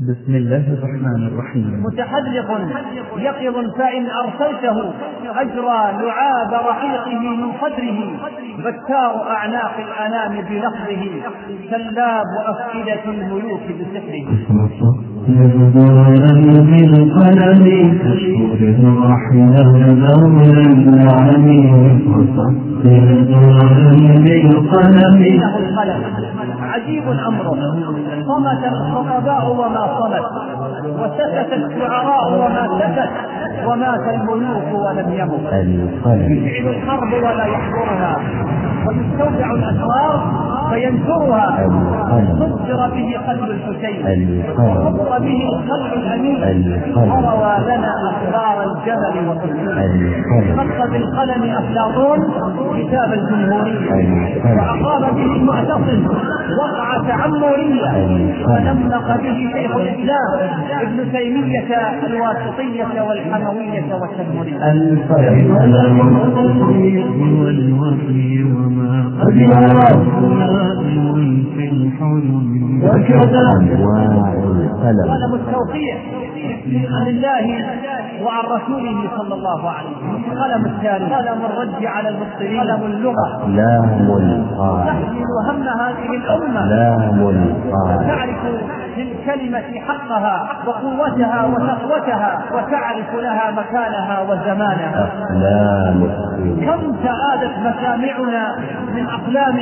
بسم الله الرحمن الرحيم. متحدق يقظ فإن أرسلته أجرى لعاب رحيقه من قدره، بتار أعناق الأنام بلفظه، سلاب أفئدة الملوك بسحره. عجيب الأمر، صمت الخطباء وما صمت، وسكت الشعراء وما سكت، ومات الملوك ولم يمت. يشعل الحرب ولا يحضرها، ويستودع الأسرار فينشرها. صدر به قلب الحسين، وصدر به قلب الأمين، وروى لنا أخبار الجمل والسلمين. خط بالقلم أفلاطون كتاب الجمهورية، وأقام به معتصم وقع تعمرية، ونمق به شيخ الإسلام ابن تيمية الواسطية والحموية والتنمرية. قلم التوقيع من عن الله وعن رسوله صلى الله عليه وسلم، قلم التاريخ، قلم الرد على المبطلين، قلم اللغة، تحمل هم هذه الأمة، تعرف للكلمة حقها وقوتها وسطوتها، وتعرف لها مكانها وزمانها. كم سعادت مسامعنا من أقلام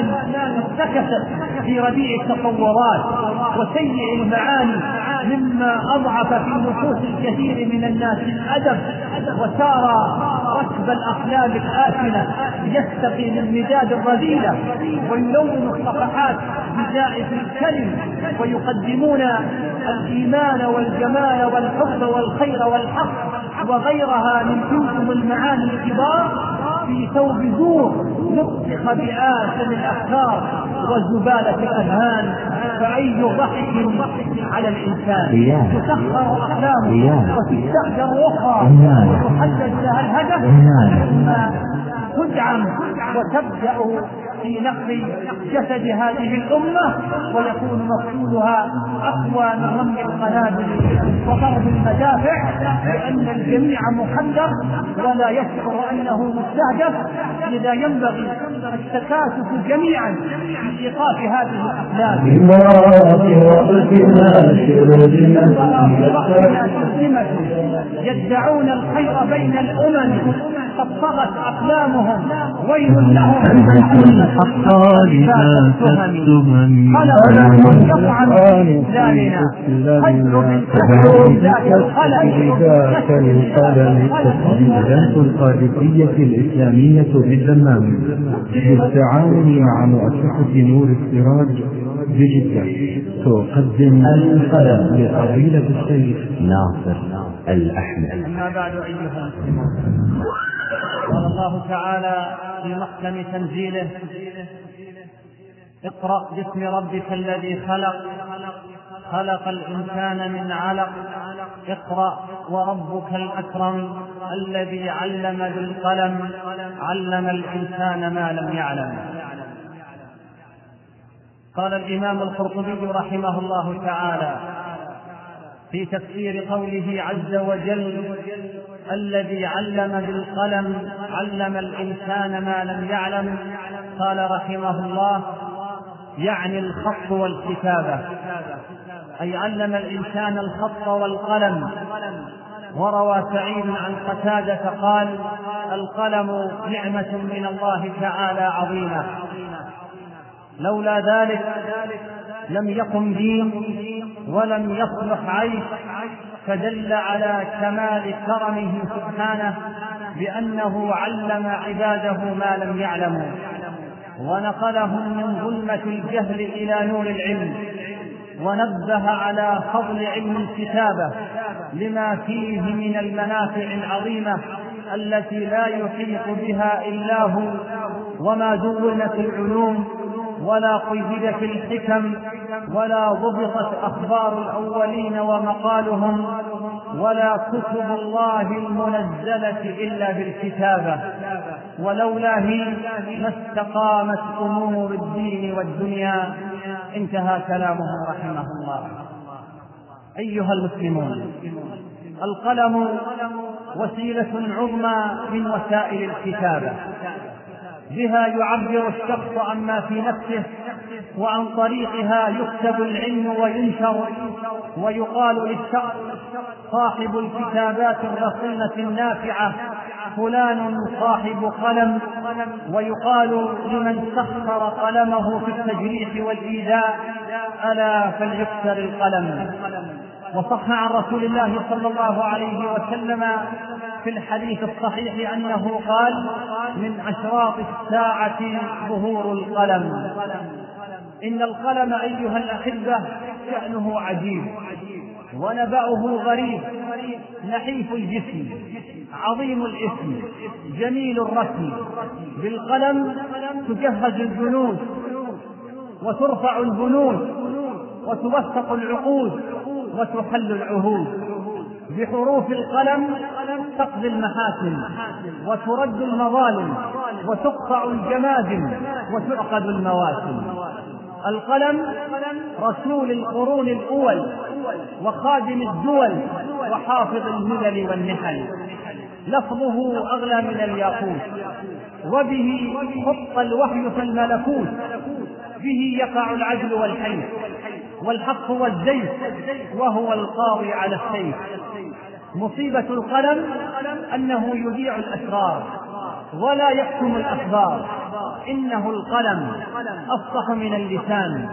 ارتكست في رديء التصورات وسيء المعاني، مما أضعف في نفوس الكثير من الناس الأدب، وسار ركب الأقلام الآثمة يستقي للمداد الرذيلة، ويلون الصفحات بزائف الكلم، ويقدمون الإيمان والجمال والحب والخير والحق وغيرها من تلكم المعاني الكبار في ثوب زور نطخ بآثم الأفكار وزبالة الأذهان. فأي ضحك على الإنسان، تسخر أقلامه وتستأجر أخرى وتحدد لها الهدف، ثم تدعم وتبدأ في نقل جسد هذه الأمة، ويكون مقصودها أقوى من رمي القنابل وضرب المدافع، لأن الجميع محذر ولا يشعر أنه مستهدف، لذا ينبغي التكاتف جميعا في إيقاف هذه الأقلام. يدعون الخير بين الأمم، قد طغت أقلامهم، ويل لهم القادسية الإسلامية بالدمام بالتعاون مع مؤسسة نور السراج بجدة تقدم القلم لفضيلة الشيخ ناصر الأحمد. أما بعد، أيها المسلمون، قال الله تعالى في محكم تنزيله: اقرأ باسم ربك الذي خلق، خلق الإنسان من علق، اقرأ وربك الأكرم الذي علم بالقلم، علم الإنسان ما لم يعلم. قال الإمام القرطبي رحمه الله تعالى في تفسير قوله عز وجل: الذي علم بالقلم، علم الإنسان ما لم يعلم. قال رحمه الله: يعني الخط والكتابة، أي علم الإنسان الخط والقلم. وروى سعيد عن قتادة قال: القلم نعمة من الله تعالى عظيمة، لولا ذلك لم يقم دين ولم يصلح عيش. فدل على كمال كرمه سبحانه بأنه علم عباده ما لم يعلموا، ونقلهم من ظلمة الجهل إلى نور العلم، ونبه على فضل علم الكتابة لما فيه من المنافع العظيمة التي لا يحيط بها إلا هو. وما دونت العلوم ولا قيدت الحكم، ولا ضبطت أخبار الأولين ومقالهم، ولا كتب الله المنزلة إلا بالكتابة، ولولا هي ما استقامت أمور الدين والدنيا. انتهى كلامه رحمه الله. أيها المسلمون، القلم وسيلة عظمى من وسائل الكتابة، بها يعبر الشخص عما في نفسه، وعن طريقها يكتب العلم وينشر، ويقال للشخص صاحب الكتابات الرصينة النافعة فلان صاحب قلم، ويقال لمن سخر قلمه في التجريح والإيذاء ألا فليكسر القلم. وصح عن رسول الله صلى الله عليه وسلم في الحديث الصحيح أنه قال: من أشراط الساعة ظهور القلم. إن القلم أيها الأحبة شأنه عجيب، ونبأه غريب، نحيف الجسم، عظيم الإثم، جميل الرسم. بالقلم تجهز الجنود، وترفع البنود، وتوثق العقود، وتحل العهود. بحروف القلم تقضي المحاسن، وترد المظالم، وتقطع الجماجم، وتعقد المواسم. القلم رسول القرون الأول، وخادم الدول، وحافظ الملل والنحل. لفظه أغلى من الياقوت، وبه خط الوحي فالملكوت، به يقع العدل والحي والحق والزيف، وهو القاضي على السيف. مصيبة القلم أنه يذيع الأسرار ولا يحكم الأخبار. إنه القلم أفصح من اللسان،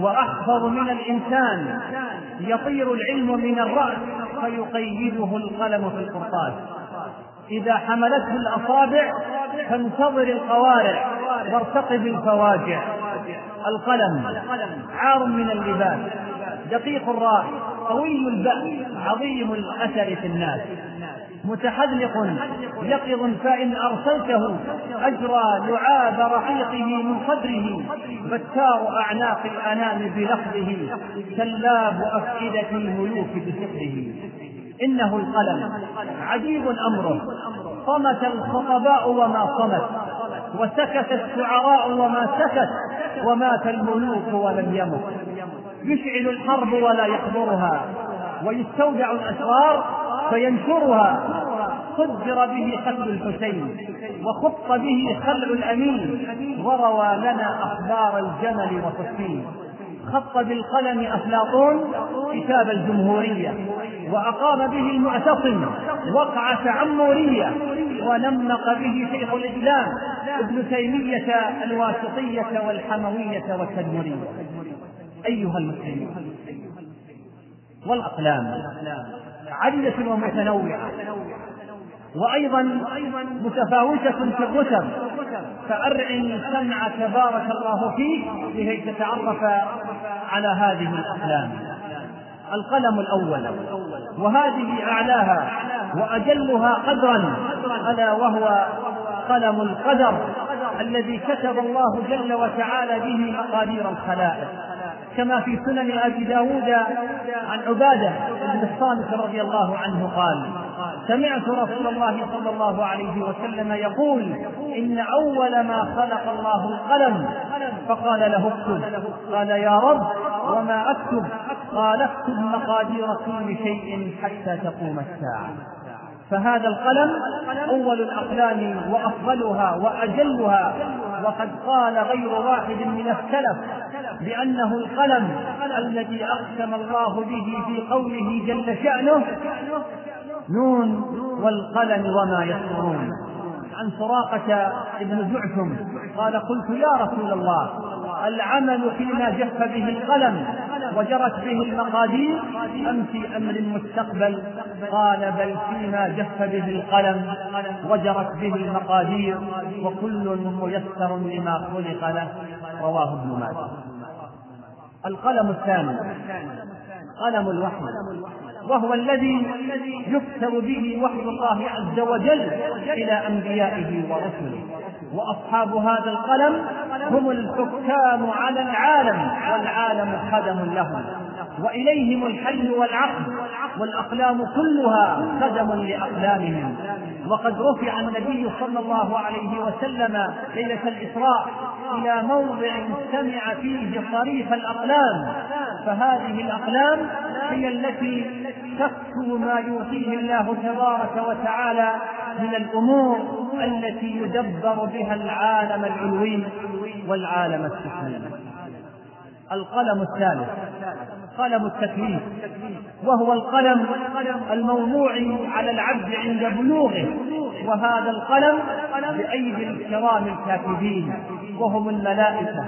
وأحفظ من الإنسان. يطير العلم من الرأس، فيقيده القلم في القرطاس. إذا حملته الأصابع فانتظر القوارع، وارتقب الفواجع. القلم عار من اللباس، دقيق الرأي، قوي البأس، عظيم الأثر في الناس، متحذلق يقظ، فإن أرسلته أجرى لعاب رحيقه من صدره. بتار أعناق الأنام بلحظه، سلاب أفئدة الملوك بسحره. إنه القلم عجيب أمره، صمت الخطباء وما صمت، وسكت الشعراء وما سكت، ومات الملوك ولم يمت. يشعل الحرب ولا يحضرها، ويستودع الأسرار فينشرها. صدر به قتل الحسين، وخط به خلع الأمين، وروى لنا أخبار الجمل وصفين. خط بالقلم أفلاطون كتاب الجمهورية، وأقام به المعتصم وقعة عمورية، ونمق به شيخ الإسلام ابن تيمية الواسطية والحموية والتدمرية. أيها المسلمون، والأقلام عديدة ومتنوعة، وأيضا متفاوتة في الرتب. فأرعن سمعك بارك الله فيك لكي تتعرف على هذه الأقلام. القلم الأول، وهذه أعلاها وأجلها قدرا، ألا وهو قلم القدر، الذي كتب الله جل وتعالى به مقادير الخلائق، كما في سنن أبي داود عن عبادة بن الصامت رضي الله عنه قال: سمعت رسول الله صلى الله عليه وسلم يقول: إن أول ما خلق الله القلم، فقال له: اكتب. قال: يا رب، وما أكتب؟ قال: اكتب مقادير كل شيء حتى تقوم الساعة. فهذا القلم أول الأقلام، وأفضلها وأجلها. وقد قال غير واحد من السلف بأنه القلم الذي أقسم الله به في قوله جل شأنه: نون والقلم وما يسطرون. عن سراقة ابن جعثم قال: قلت يا رسول الله، العمل فيما جف به القلم وجرت به المقادير، أم في أمر المستقبل؟ قال: بل فيما جف به القلم وجرت به المقادير، وكل ميسر لما خلق له. رواه ابن ماجه. القلم الثاني، قلم الوحي، وهو الذي يكتب به وحي الله عز وجل إلى أنبيائه ورسله. وأصحاب هذا القلم هم الحكام على العالم، والعالم خدم لهم. وإليهم الحل والعقل، والأقلام كلها قدم لأقلامهم. وقد رفع النبي صلى الله عليه وسلم ليلة الإسراء إلى موضع سمع فيه صريف الأقلام، فهذه الأقلام هي التي تكتب ما يعطيه الله تبارك وتعالى من الأمور التي يدبر بها العالم العلوي والعالم السفلي. القلم الثالث قلم التكليف، وهو القلم الموضوع على العبد عند بلوغه، وهذا القلم بأيدي الكرام الكاتبين وهم الملائكة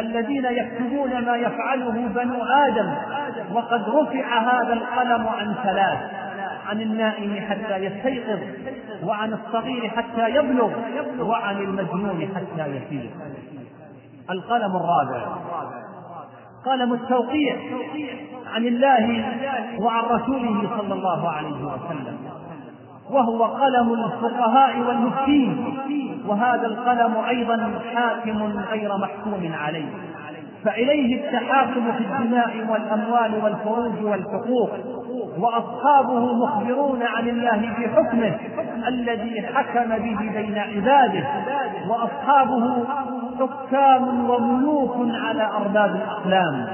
الذين يكتبون ما يفعله بنو آدم. وقد رفع هذا القلم عن ثلاث: عن النائم حتى يستيقظ، وعن الصغير حتى يبلغ، وعن المجنون حتى يفيق. القلم الرابع قلم التوقيع عن الله وعن رسوله صلى الله عليه وسلم، وهو قلم الفقهاء والمفتين، وهذا القلم أيضا حاكم غير محكوم عليه، فإليه التحاكم في الدماء والأموال والفروج والحقوق، وأصحابه مخبرون عن الله في حكمه الذي حكم به بين عباده، وأصحابه حكام وملوك على أرباب الأقلام،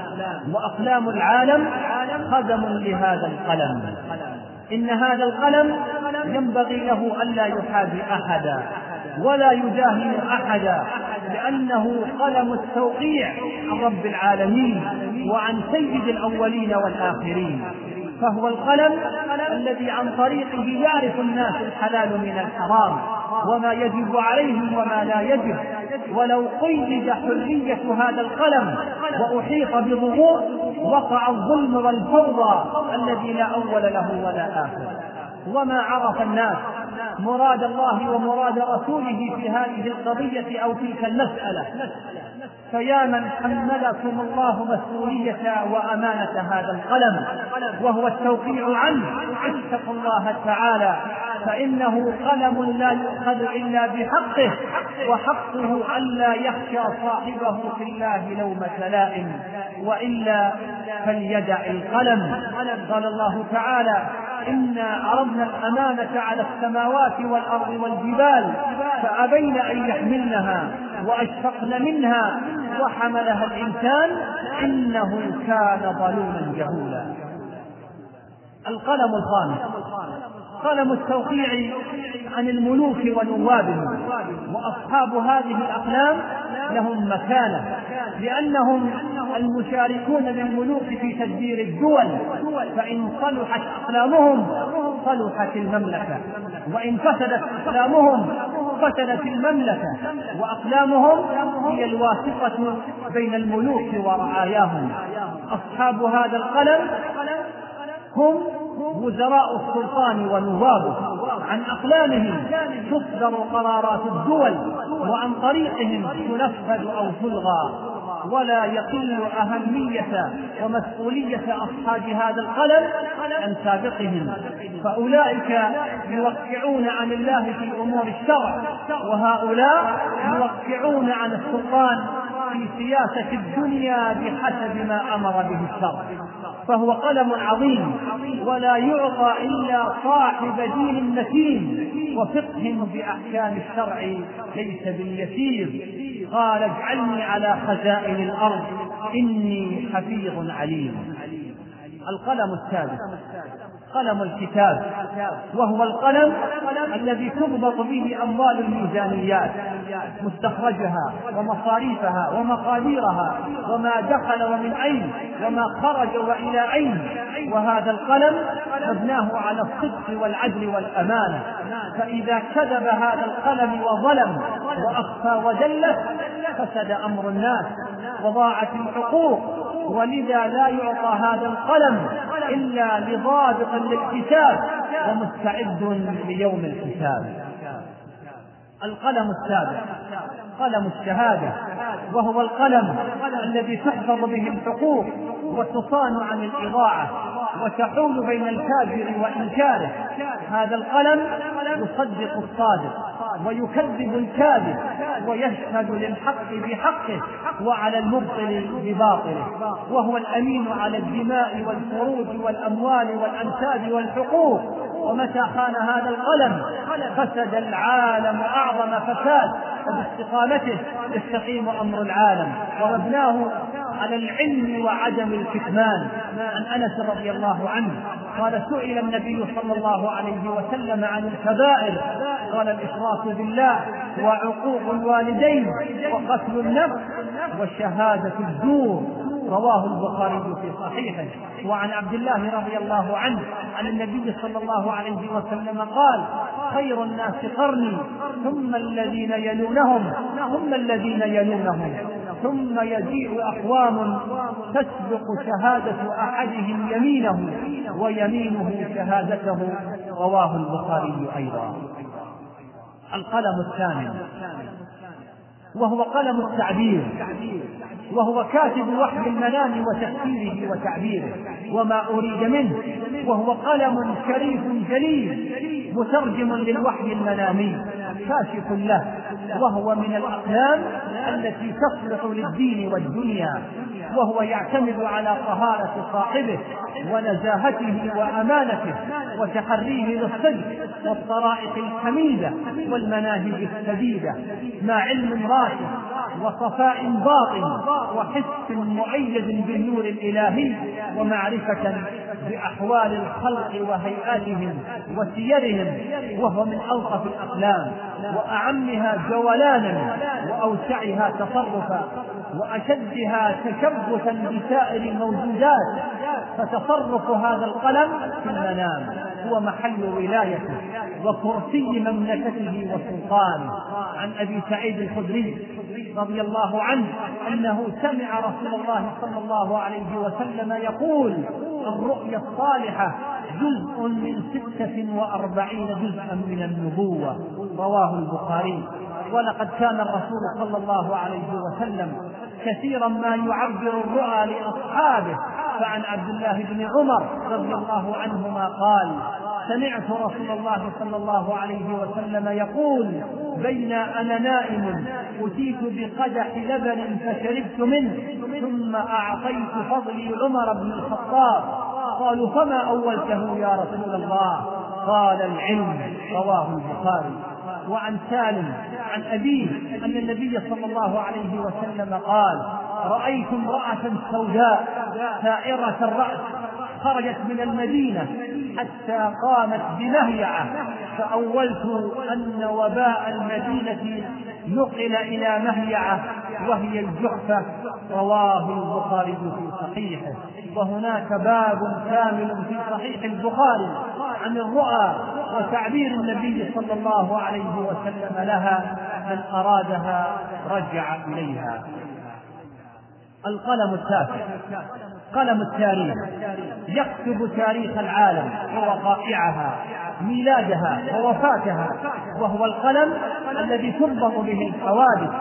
وأقلام العالم قدم لهذا القلم. إن هذا القلم ينبغي له ألا يحابي أحدا ولا يجاهل أحدا، لأنه قلم التوقيع عن رب العالمين وعن سيد الأولين والآخرين، فهو القلم الذي عن طريقه يعرف الناس الحلال من الحرام، وما يجب عليهم وما لا يجب. ولو قيد حرية هذا القلم وأحيط بضغوط وقع الظلم والفوضى الذي لا أول له ولا آخر. وما عرف الناس مراد الله ومراد رسوله في هذه القضية أو تلك المسألة، فيا من حملكم الله مسؤولية وأمانة هذا القلم وهو التوقيع عنه، اتقوا الله تعالى، فإنه قلم لا يؤخذ إلا بحقه، وحقه ألا يخشى صاحبه في الله لومة لائم، وإلا فليدع القلم. قال الله تعالى: إنا عرضنا الأمانة على السماوات والأرض والجبال فأبين أن يحملنها وأشفقن منها وحملها الإنسان إنه كان ظلوما جهولا. القلم الخامس قلم التوقيع عن الملوك ونوابهم، وأصحاب هذه الأقلام لهم مكانة، لأنهم المشاركون للملوك في تدبير الدول، فإن صلحت أقلامهم صلحت المملكة، وإن فسدت أقلامهم فسدت المملكة، وأقلامهم هي الواسطة بين الملوك ورعاياهم. أصحاب هذا القلم هم وزراء السلطان ونوابه، عن أقلامهم تصدر قرارات الدول، وعن طريقهم تنفذ أو تلغى. ولا يقل أهمية ومسؤولية أصحاب هذا القلم عن سابقهم، فأولئك يوقعون عن الله في أمور الشرع، وهؤلاء يوقعون عن السلطان في سياسة الدنيا بحسب ما أمر به الشرع، فهو قلم عظيم ولا يعطى إلا صاحب دين متين وفقه بأحكام الشرع ليس باليسير. قال: اجعلني على خزائن الأرض إني حفيظ عليم. القلم السادس قلم الكتاب، وهو القلم الذي تضبط به أموال الميزانيات، مستخرجها ومصاريفها ومقاديرها، وما دخل ومن أين وما خرج وإلى أين. وهذا القلم مبناه على الصدق والعدل والأمانة، فإذا كذب هذا القلم وظلم وأخفى وجلس فسد أمر الناس وضاعت الحقوق، ولذا لا يعطى هذا القلم إلا لضابط للحساب ومستعد ليوم الحساب. القلم السابع قلم الشهادة، وهو القلم الذي تحفظ به الحقوق وتصان عن الإضاعة وتحول بين الكافر وإنكاره. هذا القلم يصدق الصادق ويكذب الكاذب، ويشهد للحق بحقه وعلى المبطل بباطله، وهو الأمين على الدماء والفروج والأموال والأنساب والحقوق. ومتى خان هذا القلم فسد العالم أعظم فساد، وباستقامته يستقيم أمر العالم. وردناه على العلم وعدم الكتمان. عن أنس رضي الله عنه قال: سئل النبي صلى الله عليه وسلم عن الكبائر، قال: الإشراك بالله، وعقوق الوالدين، وقتل النفس، وشهادة الزور. رواه البخاري في صحيحه. وعن عبد الله رضي الله عنه عن النبي صلى الله عليه وسلم قال: خير الناس قرني ثم الذين يلونهم ثم الذين يلونهم، ثم يجيء أقوام تسبق شهادة أحدهم يمينه ويمينه شهادته. رواه البخاري أيضا. القلم الثامن وهو قلم التعبير، وهو كاتب وحي المنام وتفسيره وتعبيره وما أريد منه، وهو قلم شريف جليل مترجم للوحي المنامي كاشف له، وهو من الأقلام التي تصلح للدين والدنيا، وهو يعتمد على طهارة صاحبه ونزاهته وأمانته وتحريه للصدق والطرائق الحميدة والمناهج السديدة، مع علم راشد وصفاء باطن وحس مؤيد بالنور الإلهي، ومعرفة بأحوال الخلق وهيئاتهم وسيرهم، وهو من ألطف الأقلام وأعمها جولانا وأوسعها تصرفا وأشدها تشبثا بسائر الموجودات. فتصرف هذا القلم في المنام هو محل ولايته وكرسي مملكته وسلطانه. عن أبي سعيد الخدري رضي الله عنه أنه سمع رسول الله صلى الله عليه وسلم يقول: الرؤيا الصالحة جزء من 46 جزءا من النبوة. رواه البخاري. ولقد كان الرسول صلى الله عليه وسلم كثيرا ما يعبر الرؤى لأصحابه. فعن عبد الله بن عمر رضي الله عنهما قال: سمعت رسول الله صلى الله عليه وسلم يقول: بين أنا نائم أتيت بقدح لبن فشربت منه، ثم أعطيت فضلي عمر بن الخطاب. قالوا: فما أولته يا رسول الله؟ قال: العلم. رواه البخاري. وعن سالم عن أبيه أن النبي صلى الله عليه وسلم قال: رأيت امرأة سوداء ثائرة الرأس خرجت من المدينة حتى قامت بمهيعة، فأولت أن وباء المدينة نقل إلى مهيعة وهي الجحفة. رواه البخاري في صحيحه. وهناك باب كامل في صحيح البخاري عن الرؤى وتعبير النبي صلى الله عليه وسلم لها، من أرادها رجع إليها. القلم التاسع قلم التاريخ، يكتب تاريخ العالم ووقائعها، ميلادها ووفاتها، وهو القلم الذي تنظم به الحوادث،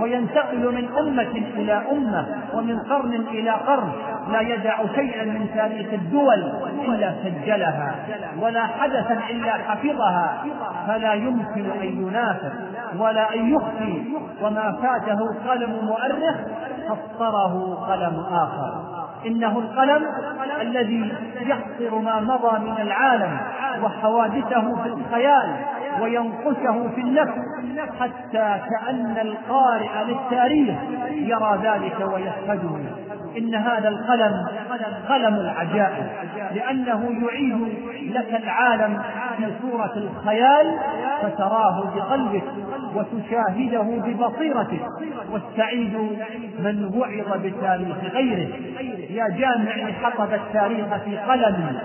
وينتقل من أمة إلى أمة ومن قرن إلى قرن، لا يدع شيئا من تاريخ الدول إلا سجلها، ولا حدثا إلا حفظها، فلا يمكن أن ينافس ولا أن يخفي، وما فاته قلم مؤرخ حصره قلم آخر. إنه القلم الذي يحصر ما مضى من العالم وحوادثه في الخيال وينقشه في النفس، حتى كأن القارئ للتاريخ يرى ذلك ويشهده. إن هذا القلم قلم العجائب، لأنه يعيد لك العالم في صورة الخيال فتراه بقلبك وتشاهده ببصيرتك. والسعيد من وعظ بتاريخ غيره. يا جامع حطب التاريخ في قلم،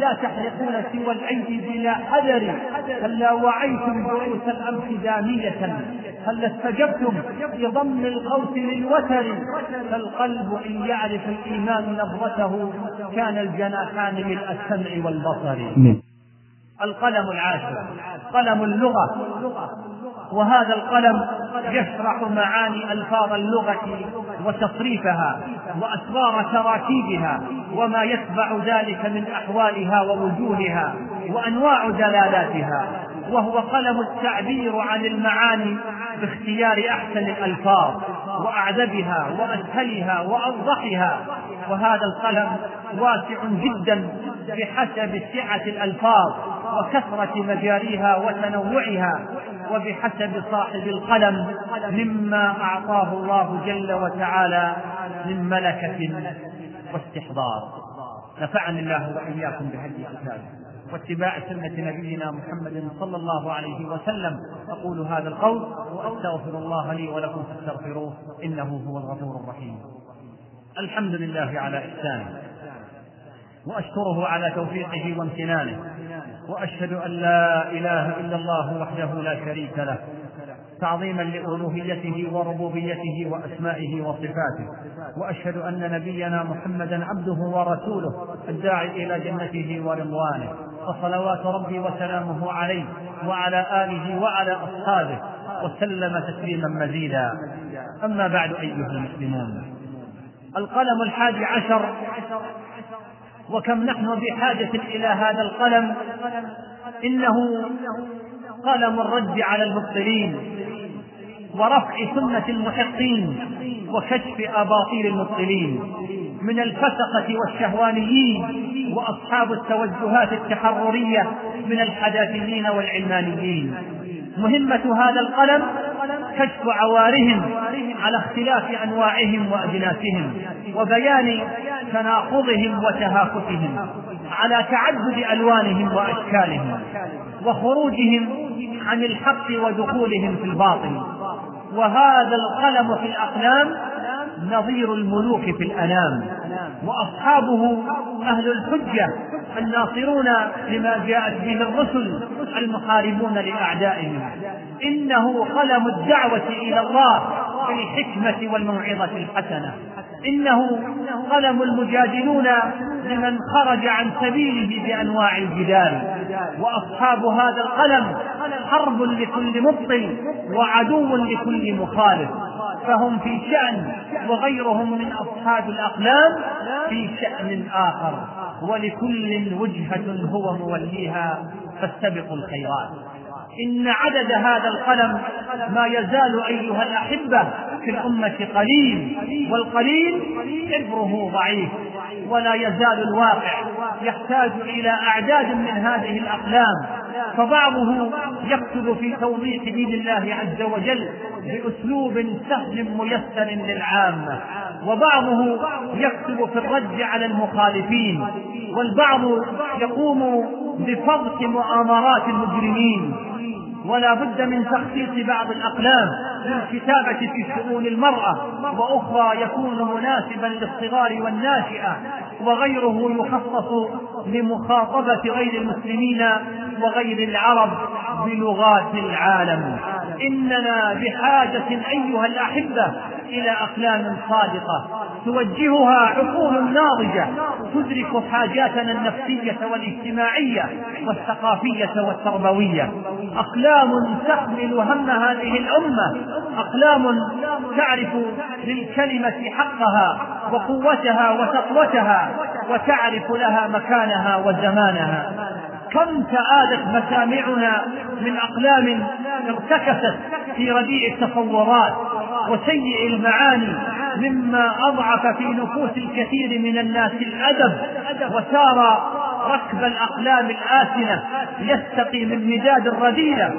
لا تحرقون سوى العيد بلا حذر، هلا وعيتم بعوثا أم خدامية، هل استجبتم بضم القوس للوتر. فالقلب إن يعرف الإيمان نبضته كان الجناحان من السمع والبصر. القلم العاشر قلم اللغة، وهذا القلم يشرح معاني ألفاظ اللغة وتصريفها وأسرار تراكيبها وما يتبع ذلك من أحوالها ووجوهها وأنواع دلالاتها، وهو قلم التعبير عن المعاني باختيار أحسن الألفاظ وأعذبها وأسهلها وأوضحها، وهذا القلم واسع جدا بحسب سعة الألفاظ وكثرة مجاريها وتنوعها وبحسب صاحب القلم مما أعطاه الله جل وتعالى من ملكة واستحضار. نفعني الله وإياكم بهدي كتابه واتباع سنة نبينا محمد صلى الله عليه وسلم. أقول هذا القول وأستغفر الله لي ولكم فاستغفروه إنه هو الغفور الرحيم. الحمد لله على إحسانه وأشكره على توفيقه وامتنانه، وأشهد أن لا إله إلا الله وحده لا شريك له تعظيما لألوهيته وربوبيته وأسمائه وصفاته، وأشهد أن نبينا محمدا عبده ورسوله الداعي إلى جنته ورضوانه، فصلوات ربي وسلامه عليه وعلى آله وعلى أصحابه وسلم تسليما مزيدا. أما بعد أيها المسلمون، القلم 11، وكم نحن بحاجة إلى هذا القلم، إنه قلم الرد على المبطلين ورفع سنة المحقين وكشف أباطيل المبطلين من الفسقة والشهوانيين وأصحاب التوجهات التحررية من الحداثيين والعلمانيين. مهمة هذا القلم كشف عوارهم على اختلاف أنواعهم وأجناسهم وبيان تناقضهم وتهافتهم على تعدد ألوانهم وأشكالهم وخروجهم عن الحق ودخولهم في الباطل. وهذا القلم في الأقلام نظير الملوك في الأنام، وأصحابه أهل الحجة الناصرون لما جاءت به الرسل المحاربون لأعدائهم. إنه قلم الدعوة إلى الله في الحكمة والموعظة الحسنة. إنه قلم المجادلون لمن خرج عن سبيله بأنواع الجدال. وأصحاب هذا القلم حرب لكل مبطل وعدو لكل مخالف، فهم في شأن وغيرهم من أصحاب الأقلام في شأن آخر، ولكل وجهة هو موليها فاستبقوا الخيرات. إن عدد هذا القلم ما يزال أيها الأحبة في الأمة قليل، والقليل كبره ضعيف، ولا يزال الواقع يحتاج إلى أعداد من هذه الأقلام، فبعضه يقصد في توضيح دين الله عز وجل بأسلوب سهل ميسر للعامة، وبعضه يكتب في الرد على المخالفين، والبعض يقوم بفضح مؤامرات المجرمين. ولا بد من تخصيص بعض الأقلام للكتابة في شؤون المرأة، وأخرى يكون مناسبا للصغار والناشئة، وغيره يخصص لمخاطبة غير المسلمين وغير العرب بلغات العالم. إننا بحاجة أيها الأحبة إلى أقلام صادقة توجهها عقول ناضجة تدرك حاجاتنا النفسية والاجتماعية والثقافية والتربوية، أقلام تحمل هم هذه الأمة، أقلام تعرف للكلمة حقها وقوتها وسطوتها، وتعرف لها مكانها وزمانها. كم سآدت مسامعنا من أقلام ارتكست في رديء التصورات وسيء المعاني، مما أضعف في نفوس الكثير من الناس الأدب، وسار ركب الأقلام الآسنة يستقي من مداد الرذيلة،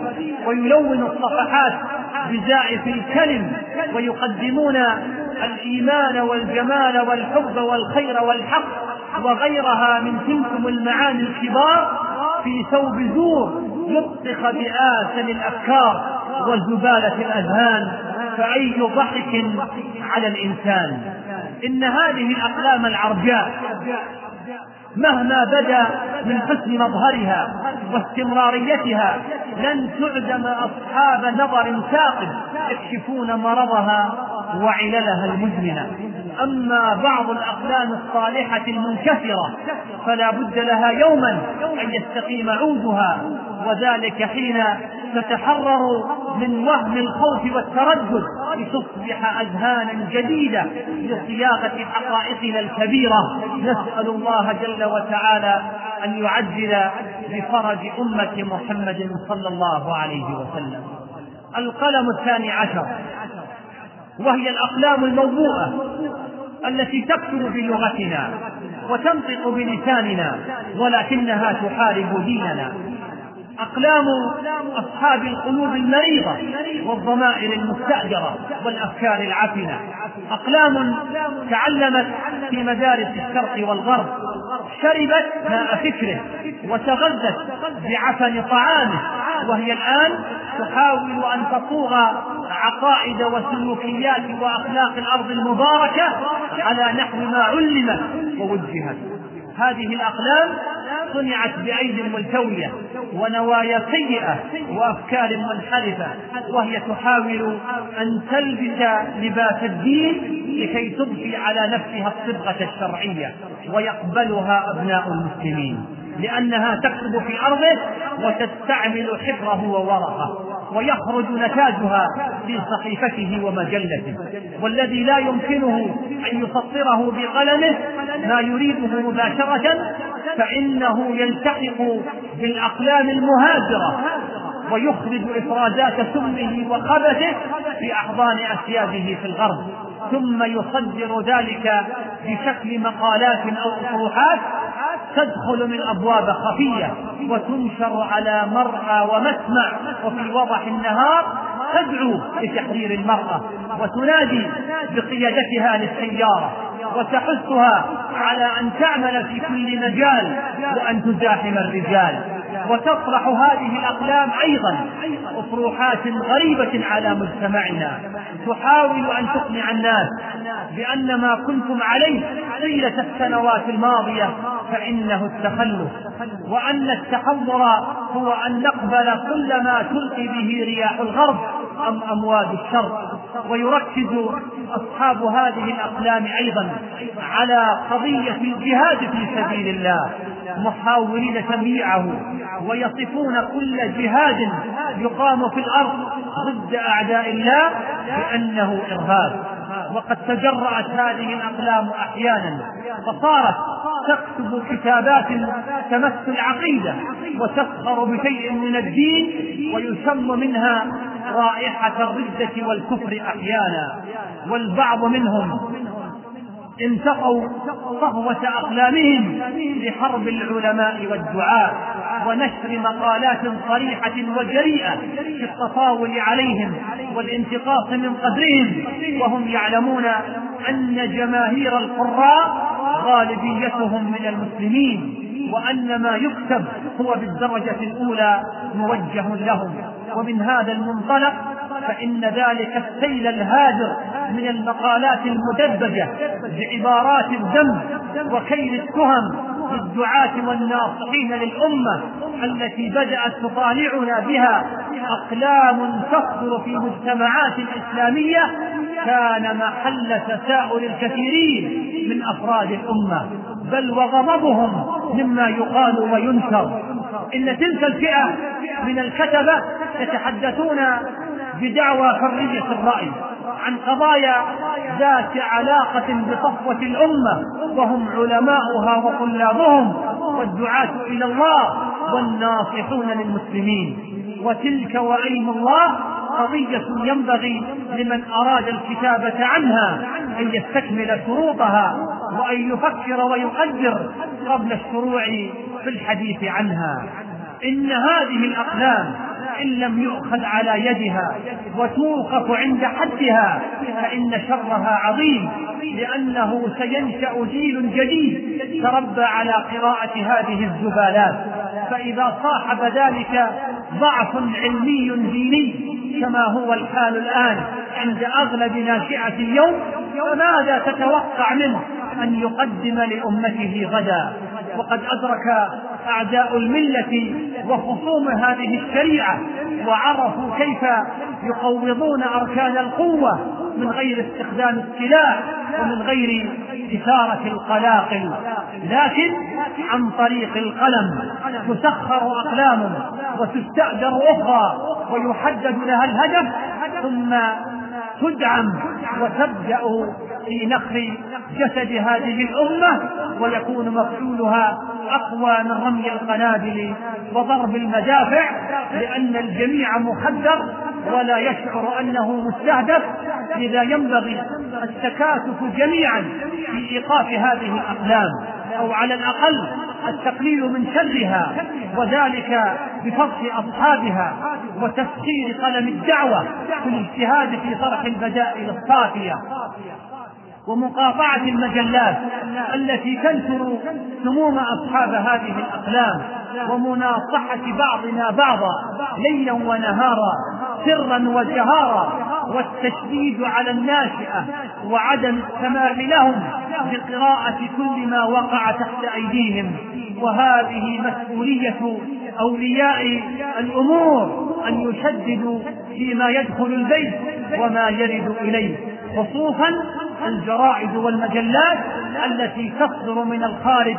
ويلون الصفحات بزائف الكلم، ويقدمون الإيمان والجمال والحب والخير والحق وغيرها من تلكم المعاني الكبار في ثوب زور يلصق بآسن الأفكار وزبالة الأذهان، فأي ضحك على الإنسان. إن هذه الأقلام العرجاء مهما بدا من حسن مظهرها واستمراريتها لن تعدم أصحاب نظر ثاقب يكشفون مرضها وعللها المزمنة. أما بعض الأقلام الصالحة المنكسرة فلا بد لها يوما أن يستقيم عودها، وذلك حين تتحرر من وهم الخوف والتردد لتصبح أذهانا جديدة لصياغة حقائقنا الكبيرة. نسأل الله جل وتعالى أن يعجل بفرج أمة محمد صلى الله عليه وسلم. القلم 12 وهي الأقلام الموضوعة التي تكتب بلغتنا وتنطق بلساننا ولكنها تحارب ديننا، أقلام أصحاب القلوب المريضة والضمائر المستأجرة والأفكار العفنة، أقلام تعلمت في مدارس الشرق والغرب، شربت ماء فكره وتغذت بعفن طعامه، وهي الآن تحاول أن تطوغ عقائد وسلوكيات وأخلاق الأرض المباركة على نحو ما علمت ووجهت. هذه الأقلام صنعت بأيد ملتوية ونوايا سيئة وأفكار منحرفة، وهي تحاول أن تلبس لباس الدين لكي تضفي على نفسها الصبغة الشرعية، ويقبلها أبناء المسلمين لأنها تكتب في أرضه وتستعمل حبره وورقه، ويخرج نتاجها في صحيفته ومجلته، والذي لا يمكنه أن يسطره بقلمه ما يريده مباشرة فإنه يلتحق بالأقلام المهاجرة ويخرج إفرازات سمه وخبثه في أحضان أسياده في الغرب، ثم يصدر ذلك بشكل مقالات أو أطروحات تدخل من أبواب خفية وتنشر على مرأى ومسمع وفي وضح النهار، تدعو لتحرير المرأة وتنادي بقيادتها للسيارة وتحثها على أن تعمل في كل مجال وأن تزاحم الرجال، وتطرح هذه الأقلام أيضا أطروحات غريبة على مجتمعنا تحاول أن تقنع الناس بأن ما كنتم عليه طيلة السنوات الماضية فإنه التخلف، وأن التحضر هو أن نقبل كل ما تلقي به رياح الغرب أم أمواج الشرق. ويركز أصحاب هذه الأقلام أيضا على قضية الجهاد في سبيل الله محاولين تمييعه، ويصفون كل جهاد يقام في الأرض ضد أعداء الله بأنه إرهاب. وقد تجرأت هذه الأقلام أحيانا فصارت تكتب كتابات تمس العقيدة وتسخر بشيء من الدين ويشم منها رائحة الردة والكفر أحيانا، والبعض منهم انتقوا صهوة أقلامهم لحرب العلماء والدعاء ونشر مقالات صريحة وجريئة في التطاول عليهم والانتقاص من قدرهم وهم يعلمون أن جماهير القراء غالبيتهم من المسلمين، وأن ما يكتب هو بالدرجة الأولى موجه لهم. ومن هذا المنطلق فإن ذلك السيل الهادر من المقالات المدبجة بعبارات الذم وكيل التهم للدعاة والناصحين للأمة التي بدأت تطالعنا بها أقلام تصدر في مجتمعات إسلامية كان محل تساؤل الكثيرين من أفراد الأمة، بل وغضبهم مما يقال وينشر. إن تلك الفئة من الكتبة يتحدثون بدعوى حرية الرأي عن قضايا ذات علاقة بصفوة الأمة، وهم علماؤها وطلابهم والدعاة إلى الله والناصحون للمسلمين، وتلك وعلم الله قضية ينبغي لمن أراد الكتابة عنها أن يستكمل شروطها وأن يفكر ويقدر قبل الشروع في الحديث عنها. إن هذه الأقلام إن لم يؤخذ على يدها وتوقف عند حدها فإن شرها عظيم، لأنه سينشأ جيل جديد تربى على قراءة هذه الزبالات، فإذا صاحب ذلك ضعف علمي ديني كما هو الحال الآن عند أغلب ناشئة اليوم، فماذا تتوقع منه أن يقدم لأمته غدا؟ وقد أدرك أعداء الملة وخصوم هذه الشريعة وعرفوا كيف يقوضون أركان القوة من غير استخدام السلاح ومن غير إثارة القلاقل، لكن عن طريق القلم. تسخر أقلام وتستأجر أخرى ويحدد لها الهدف، ثم تدعم وتبدأ في نقل جسد هذه الأمة، ويكون مقتولها أقوى من رمي القنابل وضرب المدافع، لأن الجميع مخدر ولا يشعر أنه مستهدف. إذا ينبغي التكاتف جميعا في إيقاف هذه الأقلام، أو على الأقل التقليل من شرها، وذلك بفضل أصحابها وتسخير قلم الدعوة في الاجتهاد في طرح البدائل الصافية، ومقاطعة المجلات التي تنشر سموم أصحاب هذه الأقلام، ومناصحة بعضنا بعضا ليلا ونهارا سرا وجهارا، والتشديد على الناشئة وعدم السماع لهم بقراءة كل ما وقع تحت أيديهم. وهذه مسؤولية أولياء الأمور أن يشددوا فيما يدخل البيت وما يرد إليه، خصوصا الجرائد والمجلات التي تصدر من الخارج،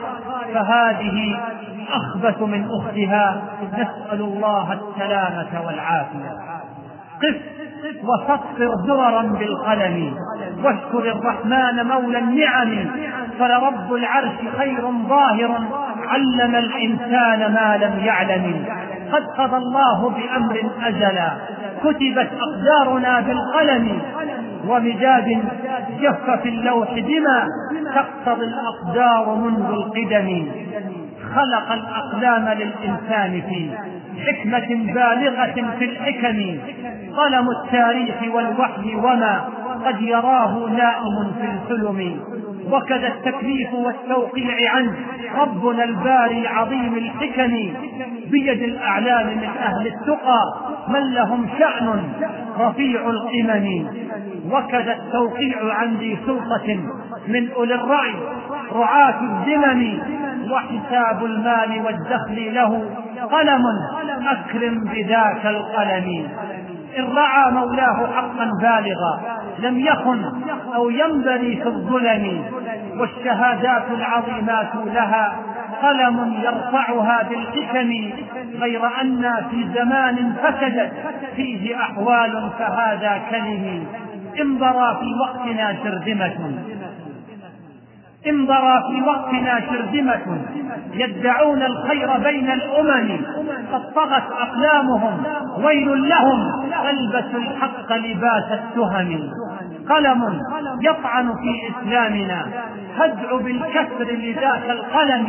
فهذه أخبث من أختها. نسأل الله السلامة والعافية. قف وصفر زررا بالقلم، واشكر الرحمن مولى النعم، فلرب العرش خير ظاهر، علم الإنسان ما لم يعلم. قد قضى الله بأمر أجلا، كتبت أقدارنا بالقلم، ومجاد جف في اللوح دما، تقتضي الأقدار منذ القدم. خلق الأقلام للإنسان في حكمة بالغة في الحكم، قلم التاريخ والوحي وما قد يراه نائم في الحلم. وكذا التكليف والتوقيع عنه ربنا الباري عظيم الحكم، بيد الأعلام من أهل التقى من لهم شأن رفيع القمم. وكذا التوقيع عن ذي سلطة من أولي الرعي رعاة الذمم، وحساب المال والدخل له قلم، أكرم بذاك القلم. إن رعى مولاه حقا بالغا لم يخن أو ينبري في الظلم، والشهادات العظيمات لها قلم يرفعها بالحكم. غير أن في زمان فسدت فيه أحوال فهذا كلم. إن برى في وقتنا شرذمة يدعون الخير بين الأمم، قد طغت أقلامهم ويل لهم، ألبسوا الحق لباس التهم. قلم يطعن في إسلامنا، هدع بالكسر لذاك القلم.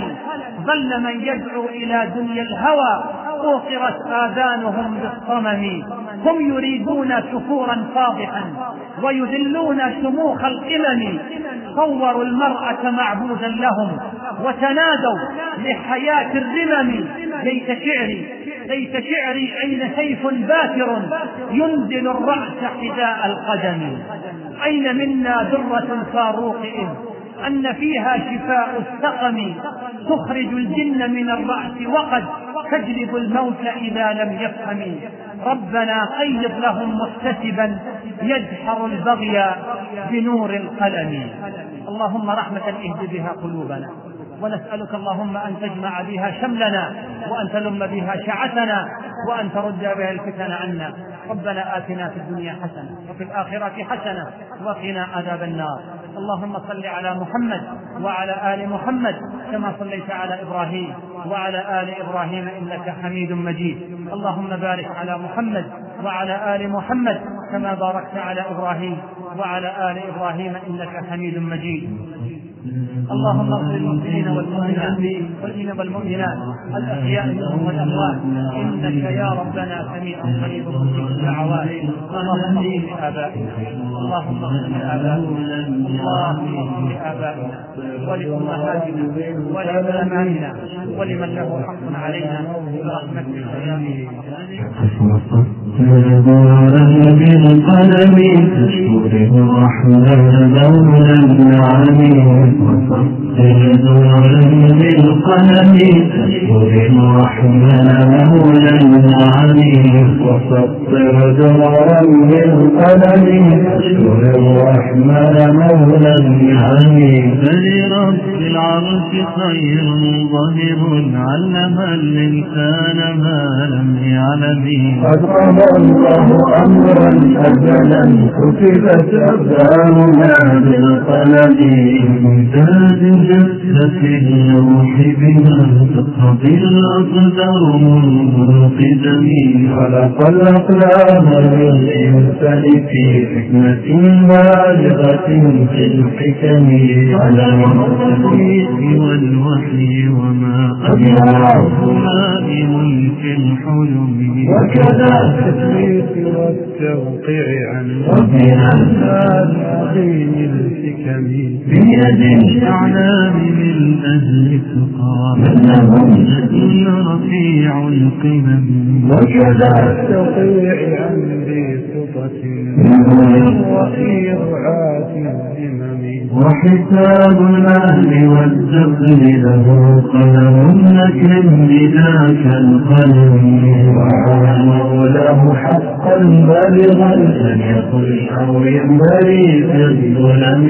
ظل من يدعو إلى دنيا الهوى، قوصرت آذانهم بالصمم. هم يريدون سفورا فاضحا ويذلون شموخ القمم. صوروا المرأة معبودا لهم، وتنادوا لحياة الرمم. ليت شعري أين سيف باكر، ينزل الرأس حذاء القدم. أين منا درة فاروق، أن فيها شفاء السقم. تخرج الجن من الرأس وقد تجلب الموت إذا لم يفهم. ربنا قيض لهم محتسبا، يدحر البغي بنور القلم. اللهم رحمة اهد بها قلوبنا، ونسألك اللهم أن تجمع بها شملنا، وأن تلم بها شعثنا، وأن ترد بها الفتن عنا. ربنا آتنا في الدنيا حسنة وفي الآخرة حسنة وقنا عذاب النار. اللهم صل على محمد وعلى آل محمد كما صليت على إبراهيم وعلى آل إبراهيم إنك حميد مجيد. اللهم بارك على محمد وعلى آل محمد كما باركت على إبراهيم وعلى آل إبراهيم إنك حميد مجيد. اللهم اغفر للمؤمنين والمؤمنات والمؤمنين والمؤمنات الأحياء منهم والأموات، إنك يا ربنا سميع قريب مجيب الدعوات. اللهم اغفر لآبائنا، اللهم اغفر لآبائنا، اللهم اغفر لآبائنا ولأمهاتنا ولعلمائنا ولمن له حق علينا برحمتك يا رب العالمين. وسطر دمرا من قلمي الرحمن مولا حميد فلرب العرش خير ظاهر علم الإنسان ما لم يعلم قد قضى الله أمرا أجلا كتبت أقدامنا بالقلم ممتاز جثة اللوح بما تقتضي الأقدار منذ القدم خلق الأقلام للإنسان في حكمة بالغة في الحكم على والتصديق والوحي وما أمرها بملك الحلم وكذا التثبيت والتوقيع عن ربنا العظيم الحكم بيد أعلام من أهل التقى بل لهم جد رفيع القمم وكذا التوقيع عن ذي سلطة وفي رعاة الذمم وحساب الأهل والزغل له قلم نكرم بذاك القلم وعلمه له حقا بالغا لم يقل أو ينبري في الظلم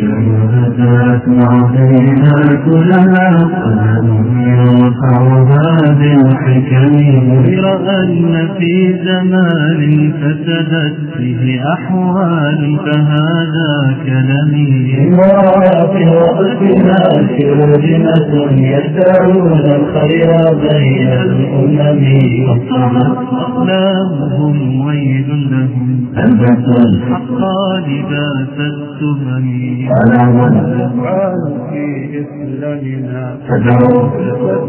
شهادات معظيمات لها قلم يرفعها بالحكم غير أن في زمان فسدت به أحوال فهذا كلامي إمارات وقتنا كرجمة يسعون الخير بين الأمم أصبحت أقلامهم ويل لهم ألبسوا الحق لباس التمم والأفعال في إسلامنا تدعو بقدر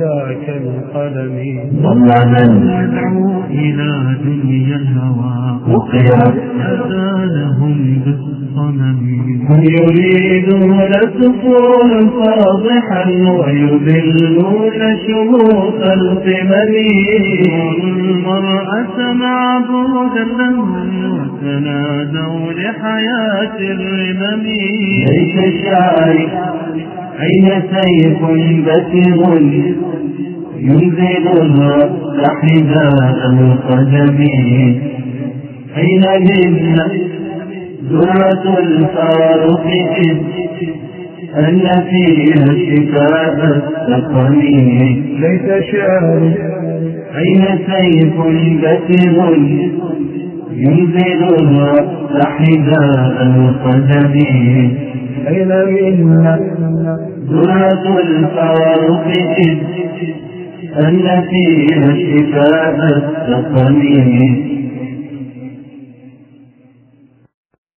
ذاك القلم ضلنا ندعو إلى دنيا الهوى وقيا أذانهم بالصنم من يريدون سفولا فاضحا ويذلون شروط القمم المرأة مع برودا لهم وتنادوا لحياة الرمم ليس الشعر أين سيف بسر ينزلها حذاء القدم أين جنة ذرة الفارق أن فيها شكاء التقني ليس شعر أين سيف بسر ينزلها حذاء القدم أين منا ذرة الفارق أن فيها شكاء التقني